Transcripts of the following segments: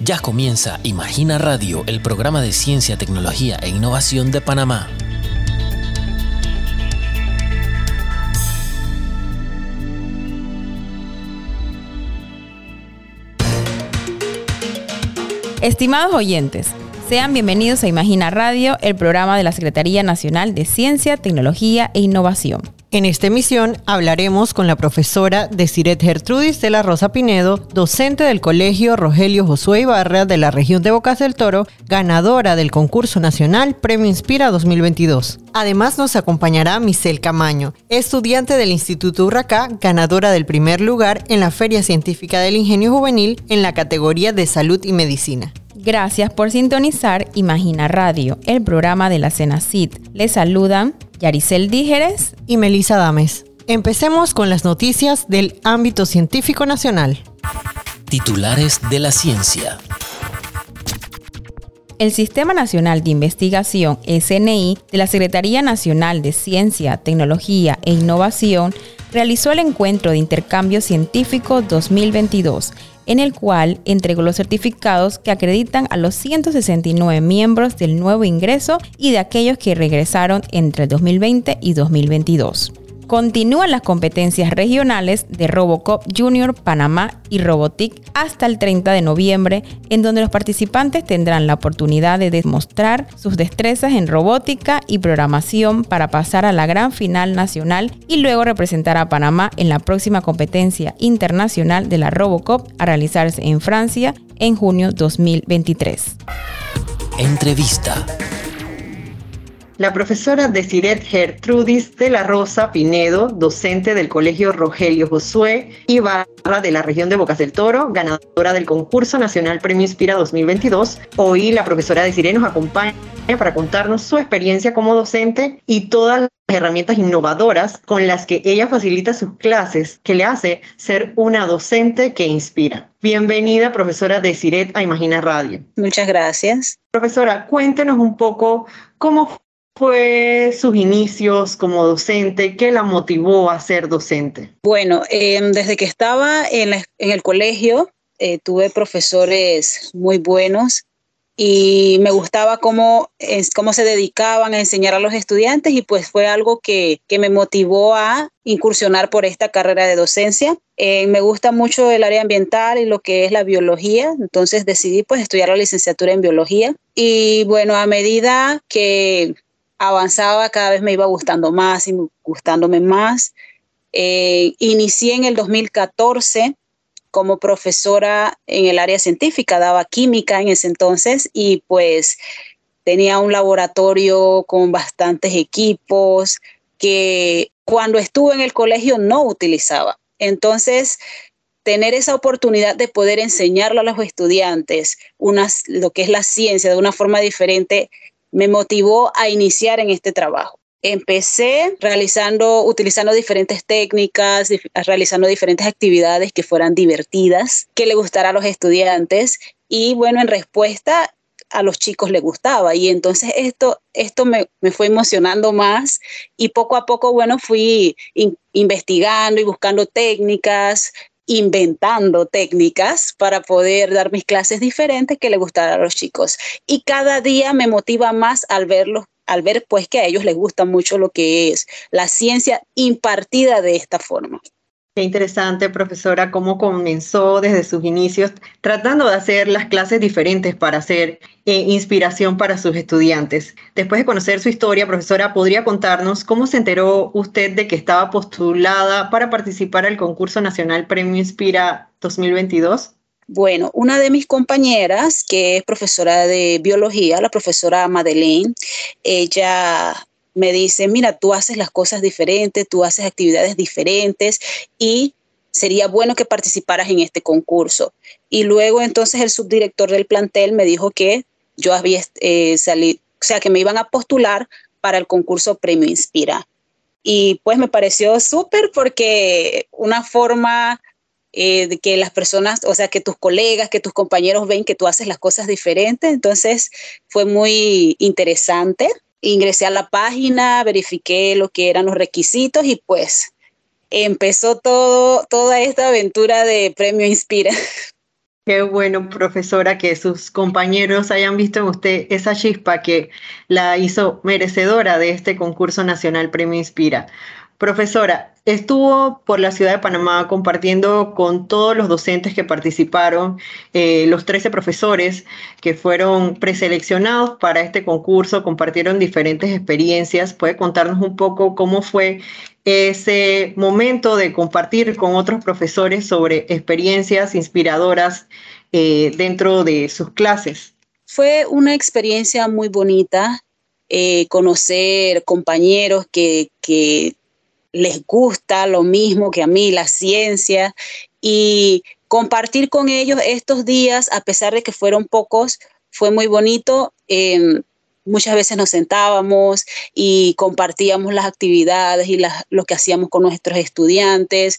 Ya comienza Imagina Radio, el programa de ciencia, tecnología e innovación de Panamá. Estimados oyentes, sean bienvenidos a Imagina Radio, el programa de la Secretaría Nacional de Ciencia, Tecnología e Innovación. En esta emisión hablaremos con la profesora Desireth Gertrudis de la Rosa Pinedo, docente del Colegio Rogelio Josué Ibarra de la región de Bocas del Toro, ganadora del concurso nacional Premio Inspira 2022. Además nos acompañará Missel Camaño, estudiante del Instituto Urracá, ganadora del primer lugar en la Feria Científica del Ingenio Juvenil en la categoría de Salud y Medicina. Gracias por sintonizar Imagina Radio, el programa de la SENACYT. Les saludan Yaricel Dígeres y Melissa Dames. Empecemos con las noticias del ámbito científico nacional. Titulares de la ciencia. El Sistema Nacional de Investigación, SNI, de la Secretaría Nacional de Ciencia, Tecnología e Innovación, realizó el Encuentro de Intercambio Científico 2022, en el cual entregó los certificados que acreditan a los 169 miembros del nuevo ingreso y de aquellos que regresaron entre el 2020 y 2022. Continúan las competencias regionales de RoboCop Junior Panamá y Robótic hasta el 30 de noviembre, en donde los participantes tendrán la oportunidad de demostrar sus destrezas en robótica y programación para pasar a la gran final nacional y luego representar a Panamá en la próxima competencia internacional de la RoboCop a realizarse en Francia en junio 2023. Entrevista. La profesora Desireth Gertrudis de la Rosa Pinedo, docente del Colegio Rogelio Josué Ibarra de la región de Bocas del Toro, ganadora del concurso nacional Premio Inspira 2022. Hoy la profesora Desireth nos acompaña para contarnos su experiencia como docente y todas las herramientas innovadoras con las que ella facilita sus clases, que le hace ser una docente que inspira. Bienvenida, profesora Desireth, a Imagina Radio. Muchas gracias. Profesora, cuéntenos un poco cómo fue sus inicios como docente, ¿qué la motivó a ser docente? Bueno, desde que estaba en el colegio tuve profesores muy buenos y me gustaba cómo se dedicaban a enseñar a los estudiantes y pues fue algo que me motivó a incursionar por esta carrera de docencia. Me gusta mucho el área ambiental y lo que es la biología, entonces decidí pues estudiar la licenciatura en biología y bueno, a medida que avanzaba, cada vez me iba gustando más y gustándome más. Inicié en el 2014 como profesora en el área científica, daba química en ese entonces y pues tenía un laboratorio con bastantes equipos que cuando estuve en el colegio no utilizaba. Entonces, tener esa oportunidad de poder enseñarle a los estudiantes lo que es la ciencia de una forma diferente me motivó a iniciar en este trabajo. Empecé utilizando diferentes técnicas, realizando diferentes actividades que fueran divertidas, que le gustara a los estudiantes y bueno, en respuesta a los chicos les gustaba y entonces esto me fue emocionando más y poco a poco bueno, fui investigando y buscando técnicas, inventando técnicas para poder dar mis clases diferentes que le gustaran a los chicos. Y cada día me motiva más al ver pues que a ellos les gusta mucho lo que es la ciencia impartida de esta forma. Qué interesante, profesora, cómo comenzó desde sus inicios tratando de hacer las clases diferentes para hacer inspiración para sus estudiantes. Después de conocer su historia, profesora, ¿podría contarnos cómo se enteró usted de que estaba postulada para participar al concurso nacional Premio Inspira 2022? Bueno, una de mis compañeras, que es profesora de biología, la profesora Madeleine, ella me dice, mira, tú haces las cosas diferentes, tú haces actividades diferentes y sería bueno que participaras en este concurso. Y luego entonces el subdirector del plantel me dijo que yo había salido, o sea, que me iban a postular para el concurso Premio Inspira. Y pues me pareció súper porque una forma de que las personas, o sea, que tus colegas, que tus compañeros ven que tú haces las cosas diferentes. Entonces fue muy interesante. Ingresé a la página, verifiqué lo que eran los requisitos y pues empezó toda esta aventura de Premio Inspira. Qué bueno, profesora, que sus compañeros hayan visto en usted esa chispa que la hizo merecedora de este concurso nacional Premio Inspira. Profesora, estuvo por la ciudad de Panamá compartiendo con todos los docentes que participaron, los 13 profesores que fueron preseleccionados para este concurso, compartieron diferentes experiencias. ¿Puede contarnos un poco cómo fue ese momento de compartir con otros profesores sobre experiencias inspiradoras dentro de sus clases? Fue una experiencia muy bonita, conocer compañeros que les gusta lo mismo que a mí, la ciencia, y compartir con ellos estos días, a pesar de que fueron pocos, fue muy bonito. Muchas veces nos sentábamos y compartíamos las actividades y lo que hacíamos con nuestros estudiantes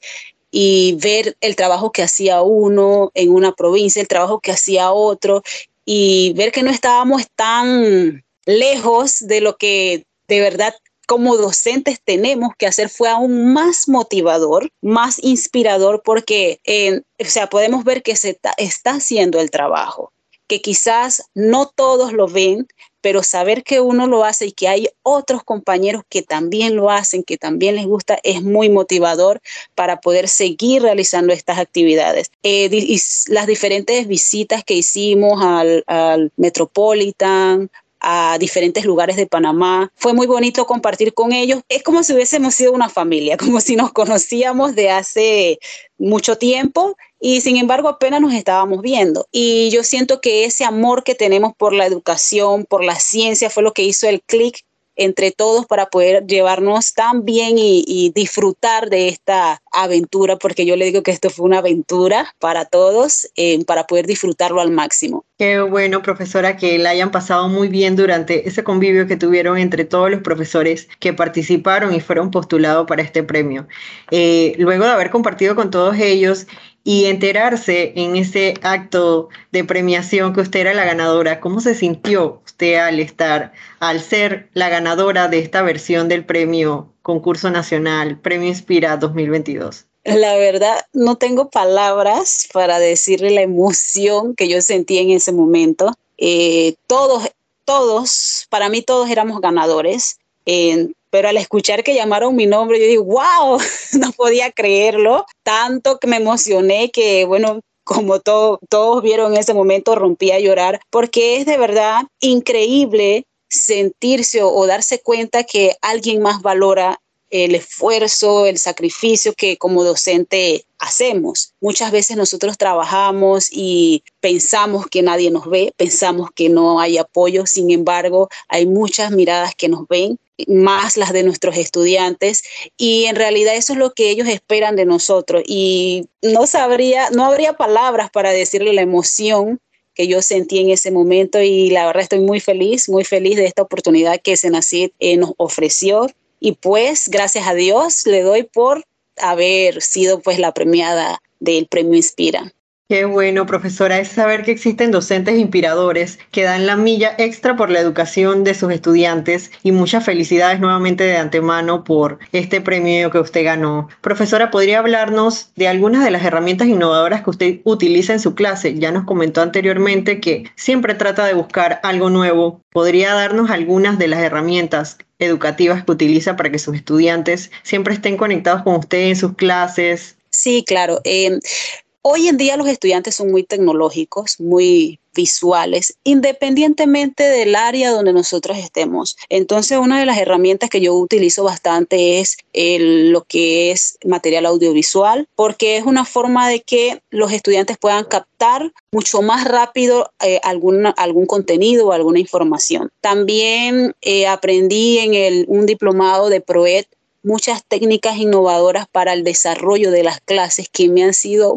y ver el trabajo que hacía uno en una provincia, el trabajo que hacía otro y ver que no estábamos tan lejos de lo que de verdad como docentes tenemos que hacer fue aún más motivador, más inspirador porque podemos ver que se está haciendo el trabajo, que quizás no todos lo ven, pero saber que uno lo hace y que hay otros compañeros que también lo hacen, que también les gusta, es muy motivador para poder seguir realizando estas actividades. Y las diferentes visitas que hicimos al Metropolitan, a diferentes lugares de Panamá, fue muy bonito compartir con ellos. Es como si hubiésemos sido una familia, como si nos conocíamos de hace mucho tiempo y sin embargo apenas nos estábamos viendo. Y yo siento que ese amor que tenemos por la educación, por la ciencia, fue lo que hizo el clic entre todos para poder llevarnos tan bien y disfrutar de esta aventura, porque yo le digo que esto fue una aventura para todos, para poder disfrutarlo al máximo. Qué bueno, profesora, que la hayan pasado muy bien durante ese convivio que tuvieron entre todos los profesores que participaron y fueron postulados para este premio. Luego de haber compartido con todos ellos y enterarse en ese acto de premiación que usted era la ganadora, ¿cómo se sintió usted al ser la ganadora de esta versión del premio Concurso Nacional Premio Inspira 2022? La verdad, no tengo palabras para decirle la emoción que yo sentí en ese momento. Para mí todos éramos ganadores. Pero al escuchar que llamaron mi nombre, yo digo, wow, no podía creerlo. Tanto que me emocioné que, bueno, como todos vieron en ese momento, rompí a llorar. Porque es de verdad increíble sentirse o darse cuenta que alguien más valora el esfuerzo, el sacrificio que como docente hacemos. Muchas veces nosotros trabajamos y pensamos que nadie nos ve, pensamos que no hay apoyo. Sin embargo, hay muchas miradas que nos ven, más las de nuestros estudiantes, y en realidad eso es lo que ellos esperan de nosotros. Y no habría palabras para decirle la emoción que yo sentí en ese momento, y la verdad estoy muy feliz de esta oportunidad que SENACYT nos ofreció. Y pues, gracias a Dios, le doy por haber sido pues la premiada del Premio Inspira. Qué bueno, profesora, es saber que existen docentes inspiradores que dan la milla extra por la educación de sus estudiantes, y muchas felicidades nuevamente de antemano por este premio que usted ganó. Profesora, ¿podría hablarnos de algunas de las herramientas innovadoras que usted utiliza en su clase? Ya nos comentó anteriormente que siempre trata de buscar algo nuevo. ¿Podría darnos algunas de las herramientas educativas que utiliza para que sus estudiantes siempre estén conectados con usted en sus clases? Sí, claro. Hoy en día los estudiantes son muy tecnológicos, muy visuales, independientemente del área donde nosotros estemos. Entonces, una de las herramientas que yo utilizo bastante es lo que es material audiovisual, porque es una forma de que los estudiantes puedan captar mucho más rápido algún contenido o alguna información. También aprendí en un diplomado de ProEdge muchas técnicas innovadoras para el desarrollo de las clases que me han sido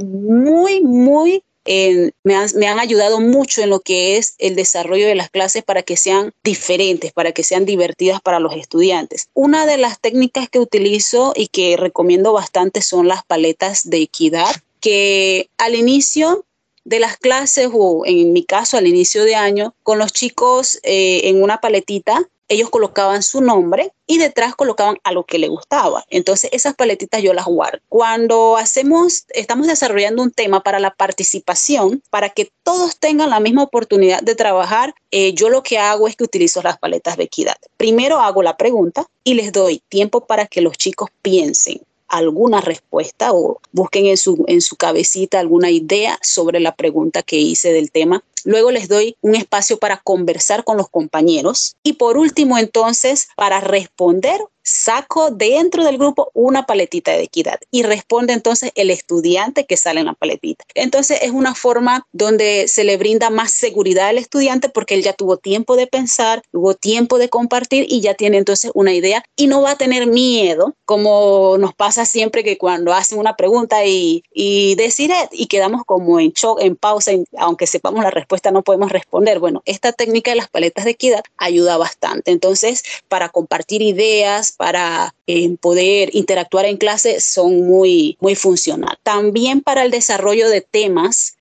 me han ayudado mucho en lo que es el desarrollo de las clases para que sean diferentes, para que sean divertidas para los estudiantes. Una de las técnicas que utilizo y que recomiendo bastante son las paletas de equidad, que al inicio de las clases, o en mi caso al inicio de año, con los chicos en una paletita, ellos colocaban su nombre y detrás colocaban a lo que le gustaba. Entonces esas paletitas yo las guardo. Cuando estamos desarrollando un tema para la participación, para que todos tengan la misma oportunidad de trabajar, yo lo que hago es que utilizo las paletas de equidad. Primero hago la pregunta y les doy tiempo para que los chicos piensen alguna respuesta o busquen en su cabecita alguna idea sobre la pregunta que hice del tema. Luego les doy un espacio para conversar con los compañeros y por último entonces para responder saco dentro del grupo una paletita de equidad y responde entonces el estudiante que sale en la paletita. Entonces es una forma donde se le brinda más seguridad al estudiante porque él ya tuvo tiempo de pensar, tuvo tiempo de compartir y ya tiene entonces una idea y no va a tener miedo, como nos pasa siempre que cuando hacen una pregunta y decir y quedamos como en shock, en pausa, aunque sepamos la respuesta no podemos responder. Bueno, esta técnica de las paletas de equidad ayuda bastante. Entonces, para compartir ideas, para poder interactuar en clase son muy, muy funcionales. También para el desarrollo de temas,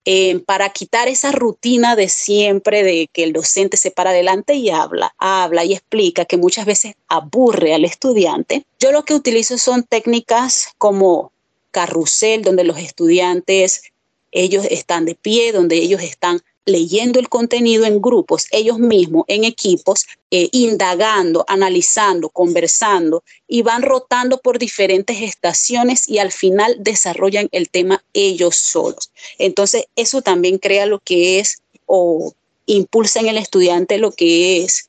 para quitar esa rutina de siempre de que el docente se para adelante y habla y explica, que muchas veces aburre al estudiante. Yo lo que utilizo son técnicas como carrusel, donde los estudiantes, ellos están de pie, donde ellos están leyendo el contenido en grupos, ellos mismos, en equipos, indagando, analizando, conversando y van rotando por diferentes estaciones y al final desarrollan el tema ellos solos. Entonces eso también crea lo que es o impulsa en el estudiante lo que es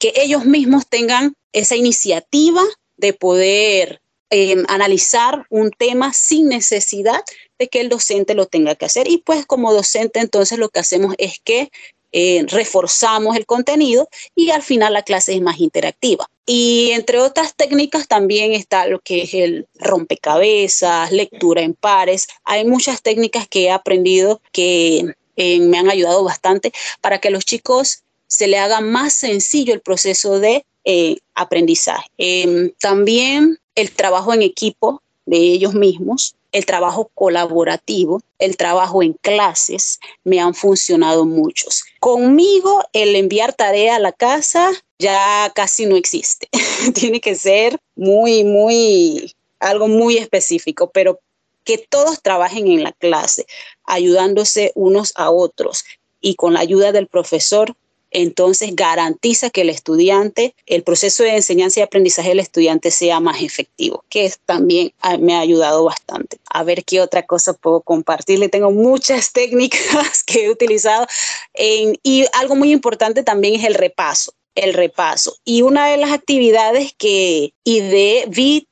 que ellos mismos tengan esa iniciativa de poder analizar un tema sin necesidad de que el docente lo tenga que hacer. Y pues como docente entonces lo que hacemos es que reforzamos el contenido y al final la clase es más interactiva. Y entre otras técnicas también está lo que es el rompecabezas, lectura en pares. Hay muchas técnicas que he aprendido que me han ayudado bastante para que a los chicos se les haga más sencillo el proceso de aprendizaje. También el trabajo en equipo de ellos mismos, el trabajo colaborativo, el trabajo en clases, me han funcionado muchos. Conmigo el enviar tarea a la casa ya casi no existe. Tiene que ser algo muy específico, pero que todos trabajen en la clase, ayudándose unos a otros y con la ayuda del profesor. Entonces garantiza que el proceso de enseñanza y aprendizaje del estudiante sea más efectivo, que también me ha ayudado bastante. A ver qué otra cosa puedo compartirle. Tengo muchas técnicas que he utilizado y algo muy importante también es el repaso. Y una de las actividades que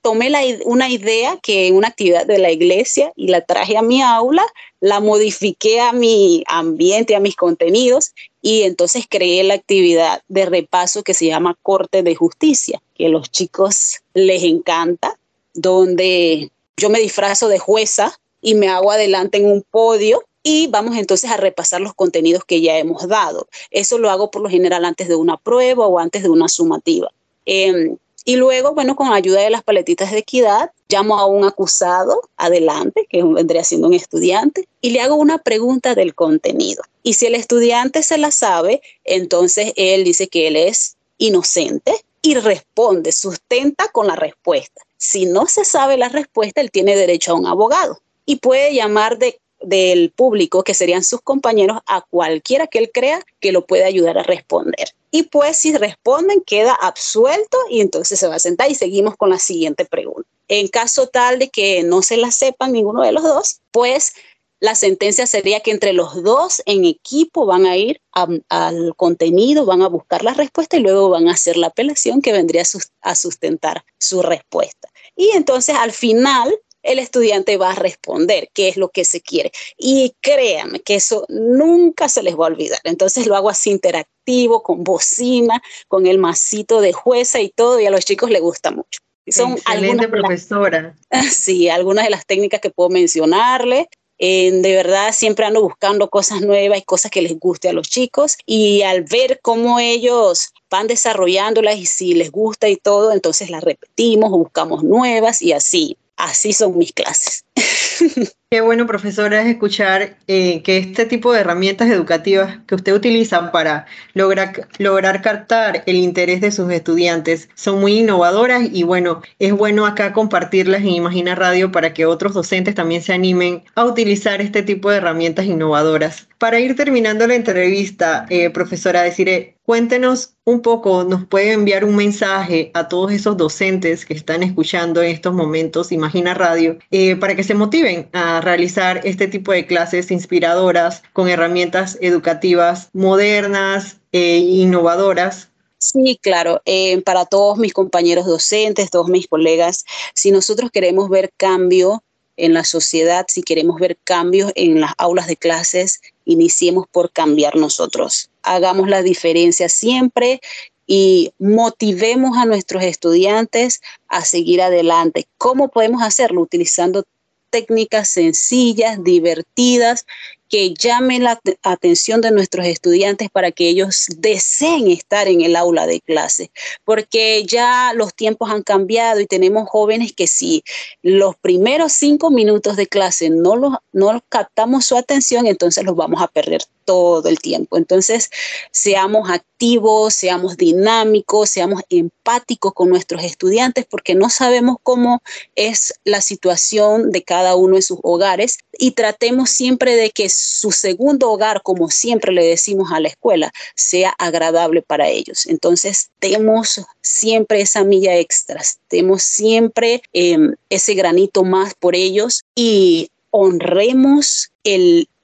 tomé una idea que en una actividad de la iglesia y la traje a mi aula, la modifiqué a mi ambiente, a mis contenidos y entonces creé la actividad de repaso que se llama Corte de Justicia, que a los chicos les encanta, donde yo me disfrazo de jueza y me hago adelante en un podio. Y vamos entonces a repasar los contenidos que ya hemos dado. Eso lo hago por lo general antes de una prueba o antes de una sumativa. Y luego, bueno, con ayuda de las paletitas de equidad, llamo a un acusado adelante, que vendría siendo un estudiante, y le hago una pregunta del contenido. Y si el estudiante se la sabe, entonces él dice que él es inocente y responde, sustenta con la respuesta. Si no se sabe la respuesta, él tiene derecho a un abogado y puede llamar del público, que serían sus compañeros, a cualquiera que él crea que lo pueda ayudar a responder. Y pues si responden, queda absuelto y entonces se va a sentar y seguimos con la siguiente pregunta. En caso tal de que no se la sepan ninguno de los dos, pues la sentencia sería que entre los dos en equipo van a ir al contenido, van a buscar la respuesta y luego van a hacer la apelación que vendría a sustentar su respuesta. Y entonces al final el estudiante va a responder qué es lo que se quiere. Y créanme que eso nunca se les va a olvidar. Entonces lo hago así interactivo, con bocina, con el masito de jueza y todo, y a los chicos les gusta mucho. Son excelente profesora. Sí, algunas de las técnicas que puedo mencionarles. De verdad siempre ando buscando cosas nuevas y cosas que les guste a los chicos y al ver cómo ellos van desarrollándolas y si les gusta y todo, entonces las repetimos o buscamos nuevas y así. Así son mis clases. Qué bueno, profesora, es escuchar que este tipo de herramientas educativas que usted utiliza para lograr captar el interés de sus estudiantes son muy innovadoras y bueno, es bueno acá compartirlas en Imagina Radio para que otros docentes también se animen a utilizar este tipo de herramientas innovadoras. Para ir terminando la entrevista, profesora Desireth, cuéntenos un poco, nos puede enviar un mensaje a todos esos docentes que están escuchando en estos momentos Imagina Radio para que se motiven a realizar este tipo de clases inspiradoras con herramientas educativas modernas e innovadoras. Sí, claro. Para todos mis compañeros docentes, todos mis colegas, si nosotros queremos ver cambio en la sociedad, si queremos ver cambios en las aulas de clases, iniciemos por cambiar nosotros. Hagamos la diferencia siempre y motivemos a nuestros estudiantes a seguir adelante. ¿Cómo podemos hacerlo? Utilizando técnicas sencillas, divertidas, que llamen la atención de nuestros estudiantes para que ellos deseen estar en el aula de clase, porque ya los tiempos han cambiado y tenemos jóvenes que si los primeros 5 minutos de clase no los captamos su atención, entonces los vamos a perder todo el tiempo. Entonces, seamos activos, seamos dinámicos, seamos empáticos con nuestros estudiantes, porque no sabemos cómo es la situación de cada uno en sus hogares y tratemos siempre de que su segundo hogar, como siempre le decimos a la escuela, sea agradable para ellos. Entonces, demos siempre esa milla extra, demos siempre ese granito más por ellos y honremos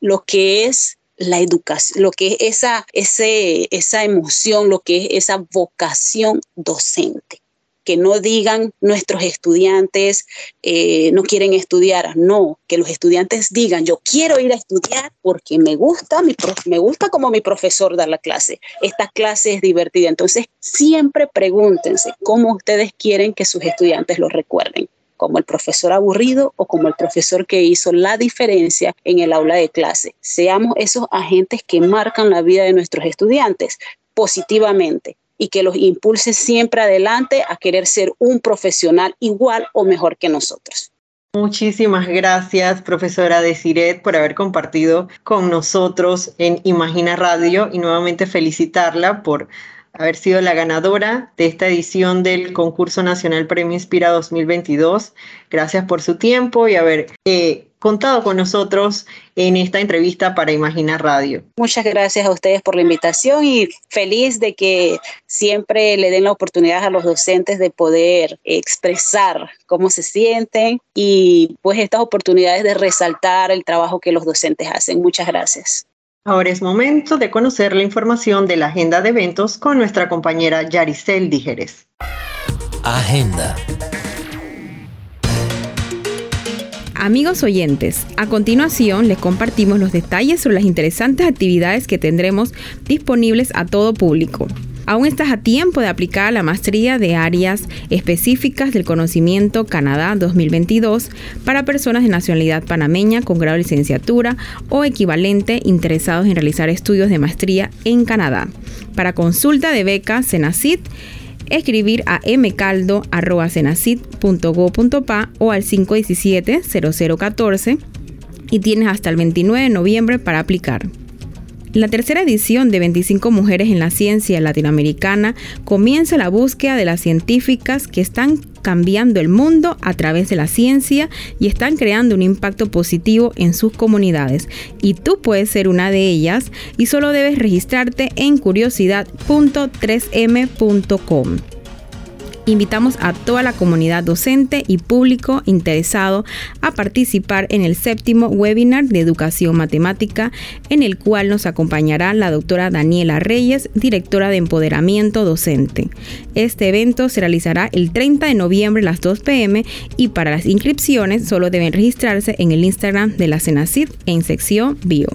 lo que es la educación, lo que es esa emoción, lo que es esa vocación docente. Que no digan nuestros estudiantes no quieren estudiar, no, que los estudiantes digan yo quiero ir a estudiar porque me gusta como mi profesor da la clase, esta clase es divertida. Entonces siempre pregúntense cómo ustedes quieren que sus estudiantes los recuerden, como el profesor aburrido o como el profesor que hizo la diferencia en el aula de clase. Seamos esos agentes que marcan la vida de nuestros estudiantes positivamente y que los impulse siempre adelante a querer ser un profesional igual o mejor que nosotros. Muchísimas gracias, profesora Desireth, por haber compartido con nosotros en Imagina Radio y nuevamente felicitarla por haber sido la ganadora de esta edición del Concurso Nacional Premio Inspira 2022. Gracias por su tiempo y haber contado con nosotros en esta entrevista para Imagina Radio. Muchas gracias a ustedes por la invitación y feliz de que siempre le den la oportunidad a los docentes de poder expresar cómo se sienten y pues estas oportunidades de resaltar el trabajo que los docentes hacen. Muchas gracias. Ahora es momento de conocer la información de la agenda de eventos con nuestra compañera Yaricel Dígeres. Agenda. Amigos oyentes, a continuación les compartimos los detalles sobre las interesantes actividades que tendremos disponibles a todo público. Aún estás a tiempo de aplicar la maestría de áreas específicas del conocimiento Canadá 2022 para personas de nacionalidad panameña con grado de licenciatura o equivalente interesados en realizar estudios de maestría en Canadá. Para consulta de beca SENACYT, escribir a mcaldo@senacyt.go.pa o al 517-0014 y tienes hasta el 29 de noviembre para aplicar. La tercera edición de 25 Mujeres en la Ciencia Latinoamericana comienza la búsqueda de las científicas que están cambiando el mundo a través de la ciencia y están creando un impacto positivo en sus comunidades. Y tú puedes ser una de ellas y solo debes registrarte en curiosidad.3m.com. Invitamos a toda la comunidad docente y público interesado a participar en el 7º webinar de Educación Matemática, en el cual nos acompañará la doctora Daniela Reyes, directora de Empoderamiento Docente. Este evento se realizará el 30 de noviembre a las 2 p.m. y para las inscripciones solo deben registrarse en el Instagram de la SENACYT en sección bio.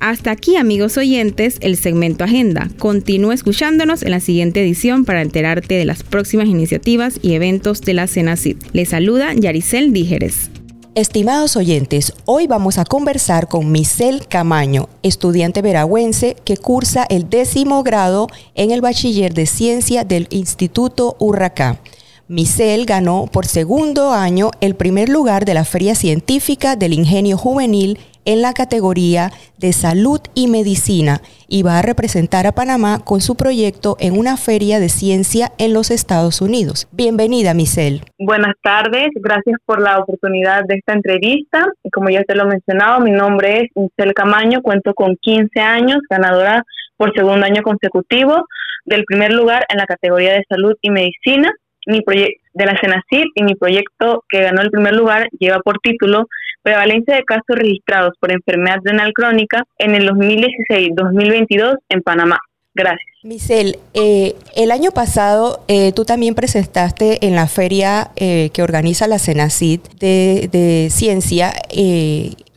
Hasta aquí, amigos oyentes, el segmento Agenda. Continúa escuchándonos en la siguiente edición para enterarte de las próximas iniciativas y eventos de la SENACYT. Les saluda Yaricel Dígeres. Estimados oyentes, hoy vamos a conversar con Missel Camaño, estudiante veragüense que cursa el 10º grado en el Bachiller de Ciencia del Instituto Urracá. Missel ganó por segundo año el primer lugar de la Feria Científica del Ingenio Juvenil en la categoría de Salud y Medicina y va a representar a Panamá con su proyecto en una feria de ciencia en los Estados Unidos. Bienvenida, Missel. Buenas tardes, gracias por la oportunidad de esta entrevista. Como ya te lo he mencionado, mi nombre es Missel Camaño, cuento con 15 años, ganadora por segundo año consecutivo del primer lugar en la categoría de Salud y Medicina de la SENACYT, y mi proyecto que ganó el primer lugar lleva por título Prevalencia de casos registrados por enfermedad renal crónica en el 2016-2022 en Panamá. Gracias. Missel, el año pasado tú también presentaste en la feria que organiza la SENACYT de ciencia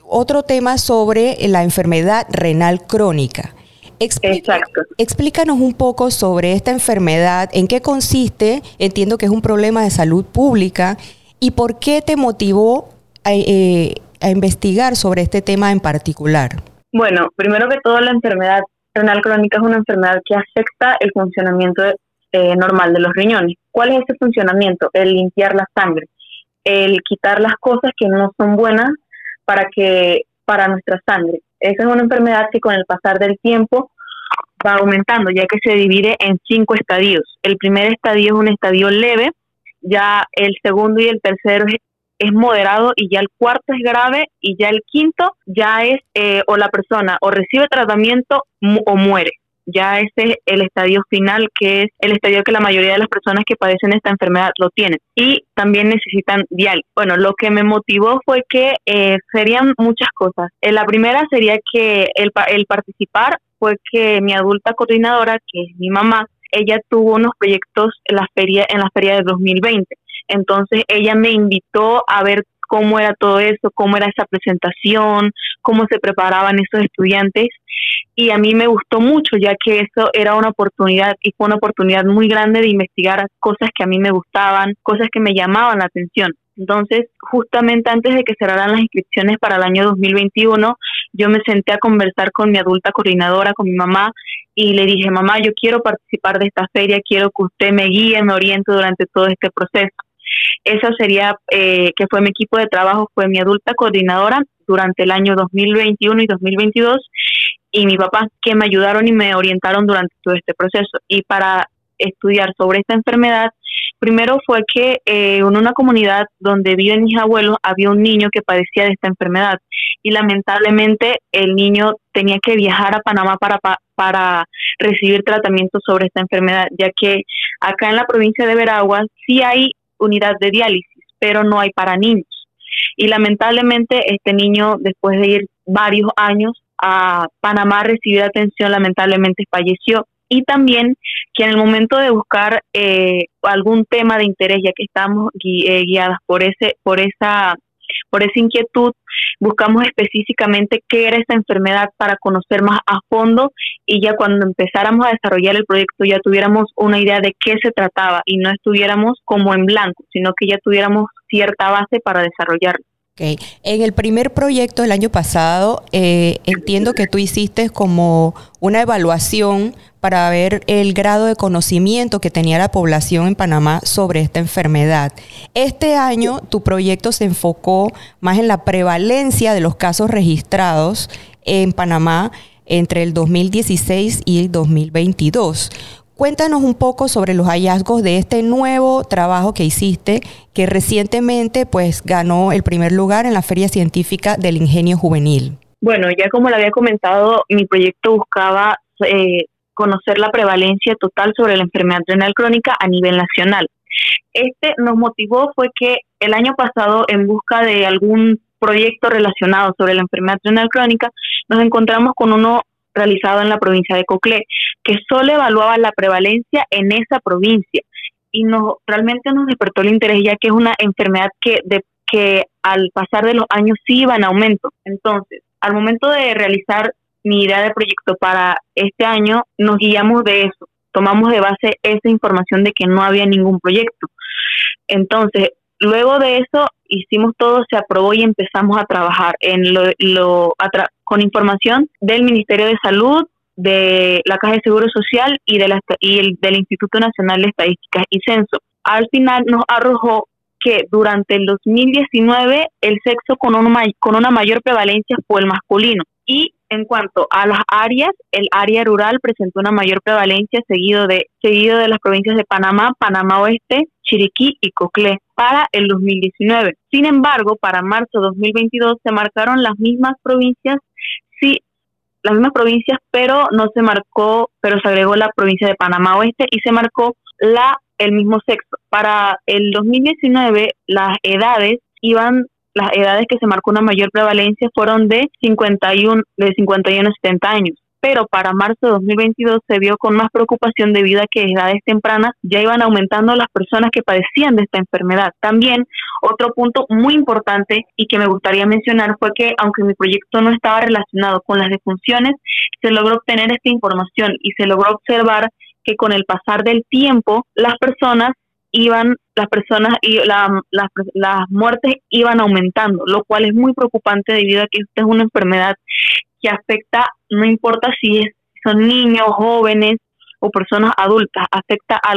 otro tema sobre la enfermedad renal crónica. Exacto. Explícanos un poco sobre esta enfermedad, en qué consiste, entiendo que es un problema de salud pública, y por qué te motivó a investigar sobre este tema en particular. Bueno, primero que todo, la enfermedad renal crónica es una enfermedad que afecta el funcionamiento normal de los riñones. ¿Cuál es ese funcionamiento? El limpiar la sangre, el quitar las cosas que no son buenas para nuestra sangre. Esa es una enfermedad que con el pasar del tiempo va aumentando, ya que se divide en 5 estadios. El primer estadio es un estadio leve, ya el segundo y el tercero es moderado, y ya el cuarto es grave, y ya el quinto ya es o la persona o recibe tratamiento o muere. Ya ese es el estadio final, que es el estadio que la mayoría de las personas que padecen esta enfermedad lo tienen, y también necesitan diálisis. Bueno, lo que me motivó fue que serían muchas cosas. La primera sería que el participar fue que mi adulta coordinadora, que es mi mamá, ella tuvo unos proyectos en la feria de 2020. Entonces ella me invitó a ver cómo era todo eso, cómo era esa presentación, cómo se preparaban esos estudiantes, y a mí me gustó mucho, ya que eso era una oportunidad, y fue una oportunidad muy grande de investigar cosas que a mí me gustaban, cosas que me llamaban la atención. Entonces, justamente antes de que cerraran las inscripciones para el año 2021, yo me senté a conversar con mi adulta coordinadora, con mi mamá, y le dije: mamá, yo quiero participar de esta feria, quiero que usted me guíe, me oriente durante todo este proceso. Esa sería, que fue mi equipo de trabajo, fue mi adulta coordinadora durante el año 2021 y 2022, y mi papá, que me ayudaron y me orientaron durante todo este proceso. Y para estudiar sobre esta enfermedad, primero fue que en una comunidad donde viven mis abuelos había un niño que padecía de esta enfermedad, y lamentablemente el niño tenía que viajar a Panamá para recibir tratamiento sobre esta enfermedad, ya que acá en la provincia de Veraguas sí hay unidad de diálisis, pero no hay para niños. Y lamentablemente este niño, después de ir varios años a Panamá a recibir atención, lamentablemente falleció. Y también que en el momento de buscar algún tema de interés, ya que estamos guiadas por esa inquietud, buscamos específicamente qué era esa enfermedad para conocer más a fondo, y ya cuando empezáramos a desarrollar el proyecto ya tuviéramos una idea de qué se trataba y no estuviéramos como en blanco, sino que ya tuviéramos cierta base para desarrollarlo. Okay. En el primer proyecto del año pasado, entiendo que tú hiciste como una evaluación para ver el grado de conocimiento que tenía la población en Panamá sobre esta enfermedad. Este año tu proyecto se enfocó más en la prevalencia de los casos registrados en Panamá entre el 2016 y el 2022. Cuéntanos un poco sobre los hallazgos de este nuevo trabajo que hiciste, que recientemente pues ganó el primer lugar en la Feria Científica del Ingenio Juvenil. Bueno, ya como le había comentado, mi proyecto buscaba conocer la prevalencia total sobre la enfermedad renal crónica a nivel nacional. Este nos motivó fue que el año pasado, en busca de algún proyecto relacionado sobre la enfermedad renal crónica, nos encontramos con uno realizado en la provincia de Coclé, que solo evaluaba la prevalencia en esa provincia, y realmente nos despertó el interés, ya que es una enfermedad que al pasar de los años sí iba en aumento. Entonces, al momento de realizar mi idea de proyecto para este año, nos guiamos de eso, tomamos de base esa información de que no había ningún proyecto. Entonces, luego de eso hicimos todo, se aprobó y empezamos a trabajar en con información del Ministerio de Salud, de la Caja de Seguro Social y del Instituto Nacional de Estadísticas y Censo. al final nos arrojó que durante el 2019 el sexo con una mayor prevalencia fue el masculino. Y en cuanto a las áreas, el área rural presentó una mayor prevalencia seguido de las provincias de Panamá, Panamá Oeste, Chiriquí y Coclé para el 2019. Sin embargo, para marzo 2022 se marcaron las mismas provincias, pero se agregó la provincia de Panamá Oeste y se marcó el mismo sexo. Para el 2019 las edades que se marcó una mayor prevalencia fueron de 51 a 70 años, pero para marzo de 2022 se vio con más preocupación debido a que desde edades tempranas ya iban aumentando las personas que padecían de esta enfermedad. También otro punto muy importante y que me gustaría mencionar fue que aunque mi proyecto no estaba relacionado con las defunciones, se logró obtener esta información y se logró observar que con el pasar del tiempo las muertes iban aumentando, lo cual es muy preocupante debido a que esta es una enfermedad que afecta, no importa si son niños, jóvenes o personas adultas, afecta a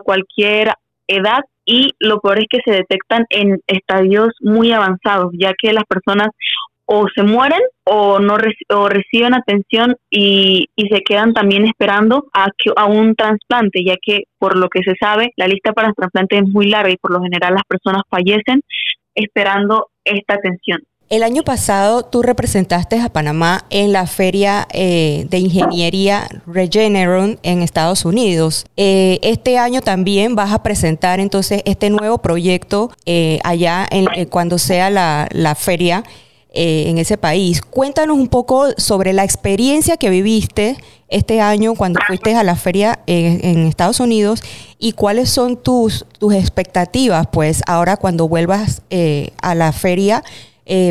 cualquier edad y lo peor es que se detectan en estadios muy avanzados, ya que las personas o se mueren o reciben atención y se quedan también esperando a un trasplante, ya que por lo que se sabe la lista para el trasplante es muy larga y por lo general las personas fallecen esperando esta atención. El año pasado tú representaste a Panamá en la Feria de Ingeniería Regeneron en Estados Unidos. Este año también vas a presentar entonces este nuevo proyecto allá cuando sea la feria en ese país. Cuéntanos un poco sobre la experiencia que viviste este año cuando fuiste a la feria en Estados Unidos y cuáles son tus expectativas, pues ahora cuando vuelvas a la feria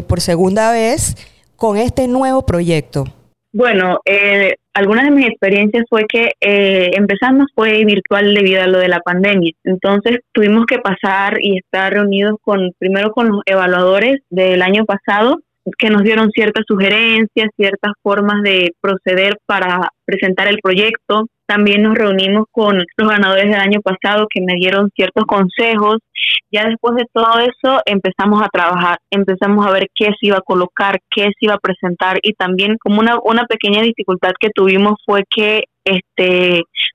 por segunda vez con este nuevo proyecto. Bueno, algunas de mis experiencias fue que empezando fue virtual debido a lo de la pandemia. Entonces tuvimos que pasar y estar reunidos primero con los evaluadores del año pasado que nos dieron ciertas sugerencias, ciertas formas de proceder para presentar el proyecto. También nos reunimos con los ganadores del año pasado que me dieron ciertos consejos. Ya después de todo eso empezamos a trabajar, empezamos a ver qué se iba a colocar, qué se iba a presentar y también como una pequeña dificultad que tuvimos fue que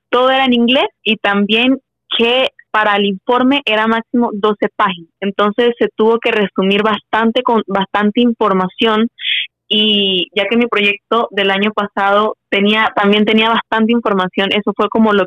todo era en inglés y también que para el informe era máximo 12 páginas. Entonces se tuvo que resumir bastante con bastante información y ya que mi proyecto del año pasado también tenía bastante información, eso fue como una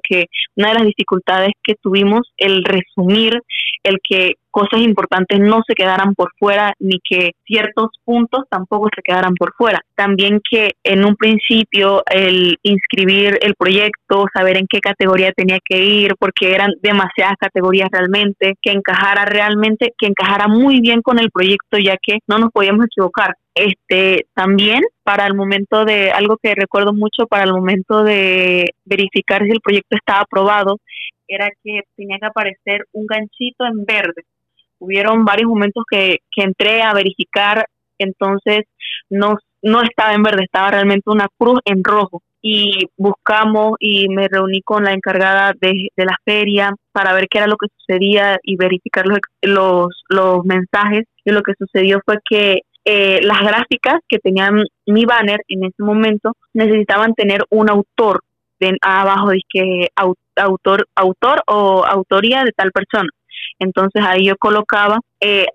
de las dificultades que tuvimos, el resumir, el que cosas importantes no se quedaran por fuera, ni que ciertos puntos tampoco se quedaran por fuera. También que en un principio el inscribir el proyecto, saber en qué categoría tenía que ir, porque eran demasiadas categorías realmente, que encajara muy bien con el proyecto, ya que no nos podíamos equivocar. También para el momento de, algo que recuerdo mucho, para el momento de verificar si el proyecto estaba aprobado, era que tenía que aparecer un ganchito en verde. Hubieron varios momentos que entré a verificar, entonces no estaba en verde, estaba realmente una cruz en rojo. Y buscamos y me reuní con la encargada de la feria para ver qué era lo que sucedía y verificar los mensajes. Y lo que sucedió fue que las gráficas que tenían mi banner en ese momento necesitaban tener un autor. Abajo dice que autor o autoría de tal persona. Entonces ahí yo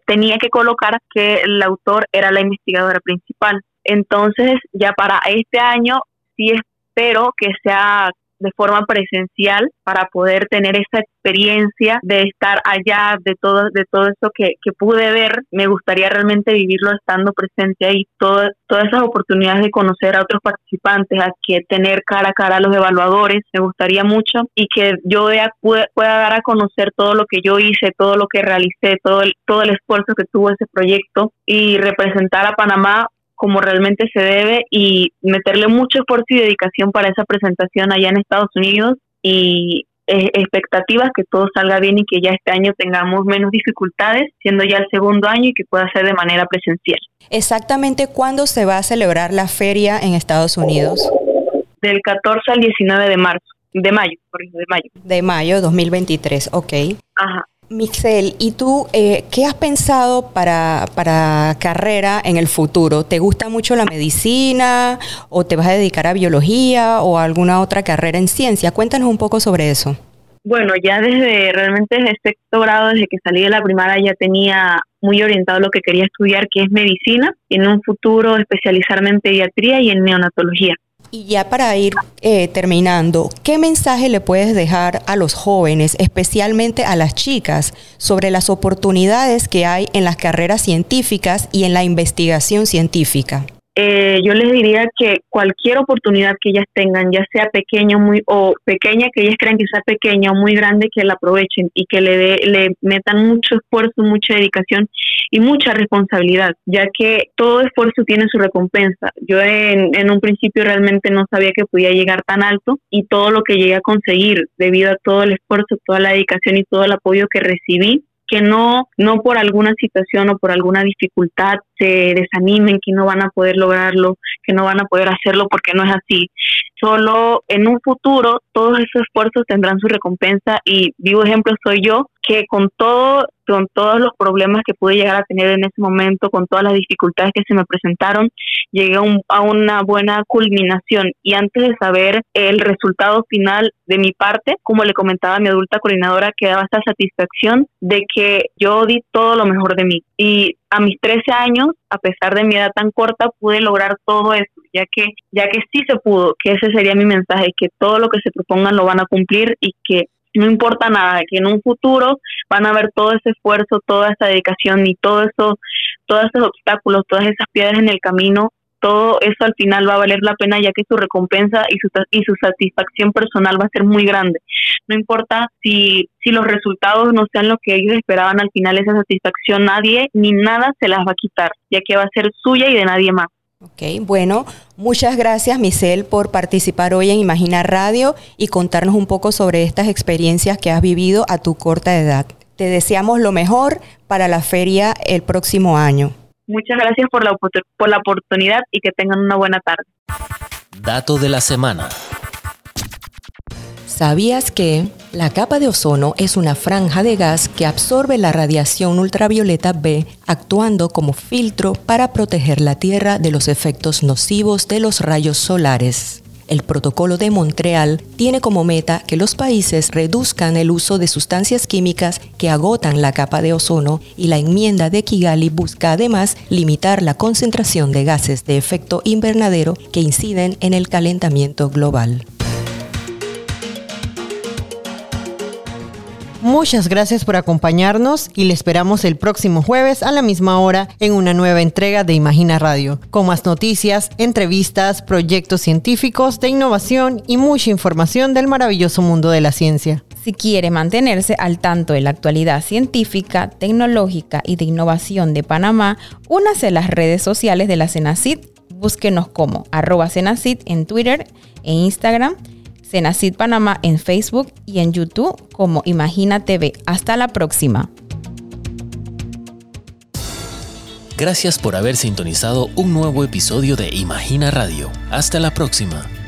tenía que colocar que el autor era la investigadora principal. Entonces ya para este año sí espero que sea de forma presencial para poder tener esa experiencia de estar allá, de todo eso que pude ver. Me gustaría realmente vivirlo estando presente ahí, todas esas oportunidades de conocer a otros participantes, a que tener cara a cara a los evaluadores, me gustaría mucho, y que yo pueda dar a conocer todo lo que yo hice, todo lo que realicé, todo el esfuerzo que tuvo ese proyecto y representar a Panamá como realmente se debe y meterle mucho esfuerzo y dedicación para esa presentación allá en Estados Unidos y expectativas que todo salga bien y que ya este año tengamos menos dificultades, siendo ya el segundo año y que pueda ser de manera presencial. ¿Exactamente cuándo se va a celebrar la feria en Estados Unidos? Del 14 al 19 de marzo. De mayo. De mayo 2023, ok. Ajá. Missel, ¿y tú qué has pensado para carrera en el futuro? ¿Te gusta mucho la medicina o te vas a dedicar a biología o a alguna otra carrera en ciencia? Cuéntanos un poco sobre eso. Bueno, ya desde sexto grado, desde que salí de la primaria, ya tenía muy orientado lo que quería estudiar, que es medicina, y en un futuro especializarme en pediatría y en neonatología. Y ya para ir terminando, ¿qué mensaje le puedes dejar a los jóvenes, especialmente a las chicas, sobre las oportunidades que hay en las carreras científicas y en la investigación científica? Yo les diría que cualquier oportunidad que ellas tengan, ya sea pequeña, que ellas crean que sea pequeña o muy grande, que la aprovechen y que le metan mucho esfuerzo, mucha dedicación y mucha responsabilidad, ya que todo esfuerzo tiene su recompensa. Yo en un principio realmente no sabía que podía llegar tan alto, y todo lo que llegué a conseguir debido a todo el esfuerzo, toda la dedicación y todo el apoyo que recibí, que no por alguna situación o por alguna dificultad se desanimen, que no van a poder lograrlo, que no van a poder hacerlo, porque no es así. Solo en un futuro todos esos esfuerzos tendrán su recompensa, y vivo ejemplo soy yo, que con todos los problemas que pude llegar a tener en ese momento, con todas las dificultades que se me presentaron, llegué a una buena culminación. Y antes de saber el resultado final de mi parte, como le comentaba a mi adulta coordinadora, quedaba esta satisfacción de que yo di todo lo mejor de mí. Y a mis 13 años, a pesar de mi edad tan corta, pude lograr todo eso, ya que sí se pudo, que ese sería mi mensaje, que todo lo que se propongan lo van a cumplir y que no importa nada, que en un futuro van a ver todo ese esfuerzo, toda esa dedicación y todo eso, todos esos obstáculos, todas esas piedras en el camino, todo eso al final va a valer la pena, ya que su recompensa y su satisfacción personal va a ser muy grande. No importa si los resultados no sean lo que ellos esperaban, al final esa satisfacción nadie ni nada se las va a quitar, ya que va a ser suya y de nadie más. Ok, bueno, muchas gracias Missel por participar hoy en Imagina Radio y contarnos un poco sobre estas experiencias que has vivido a tu corta edad. Te deseamos lo mejor para la feria el próximo año. Muchas gracias por la oportunidad y que tengan una buena tarde. Dato de la semana. ¿Sabías que la capa de ozono es una franja de gas que absorbe la radiación ultravioleta B, actuando como filtro para proteger la Tierra de los efectos nocivos de los rayos solares? El Protocolo de Montreal tiene como meta que los países reduzcan el uso de sustancias químicas que agotan la capa de ozono, y la enmienda de Kigali busca además limitar la concentración de gases de efecto invernadero que inciden en el calentamiento global. Muchas gracias por acompañarnos y le esperamos el próximo jueves a la misma hora en una nueva entrega de Imagina Radio, con más noticias, entrevistas, proyectos científicos de innovación y mucha información del maravilloso mundo de la ciencia. Si quiere mantenerse al tanto de la actualidad científica, tecnológica y de innovación de Panamá, únase a las redes sociales de la SENACYT. Búsquenos como @SENACYT en Twitter e Instagram, SENACYT Panamá en Facebook y en YouTube como Imagina TV. Hasta la próxima. Gracias por haber sintonizado un nuevo episodio de Imagina Radio. Hasta la próxima.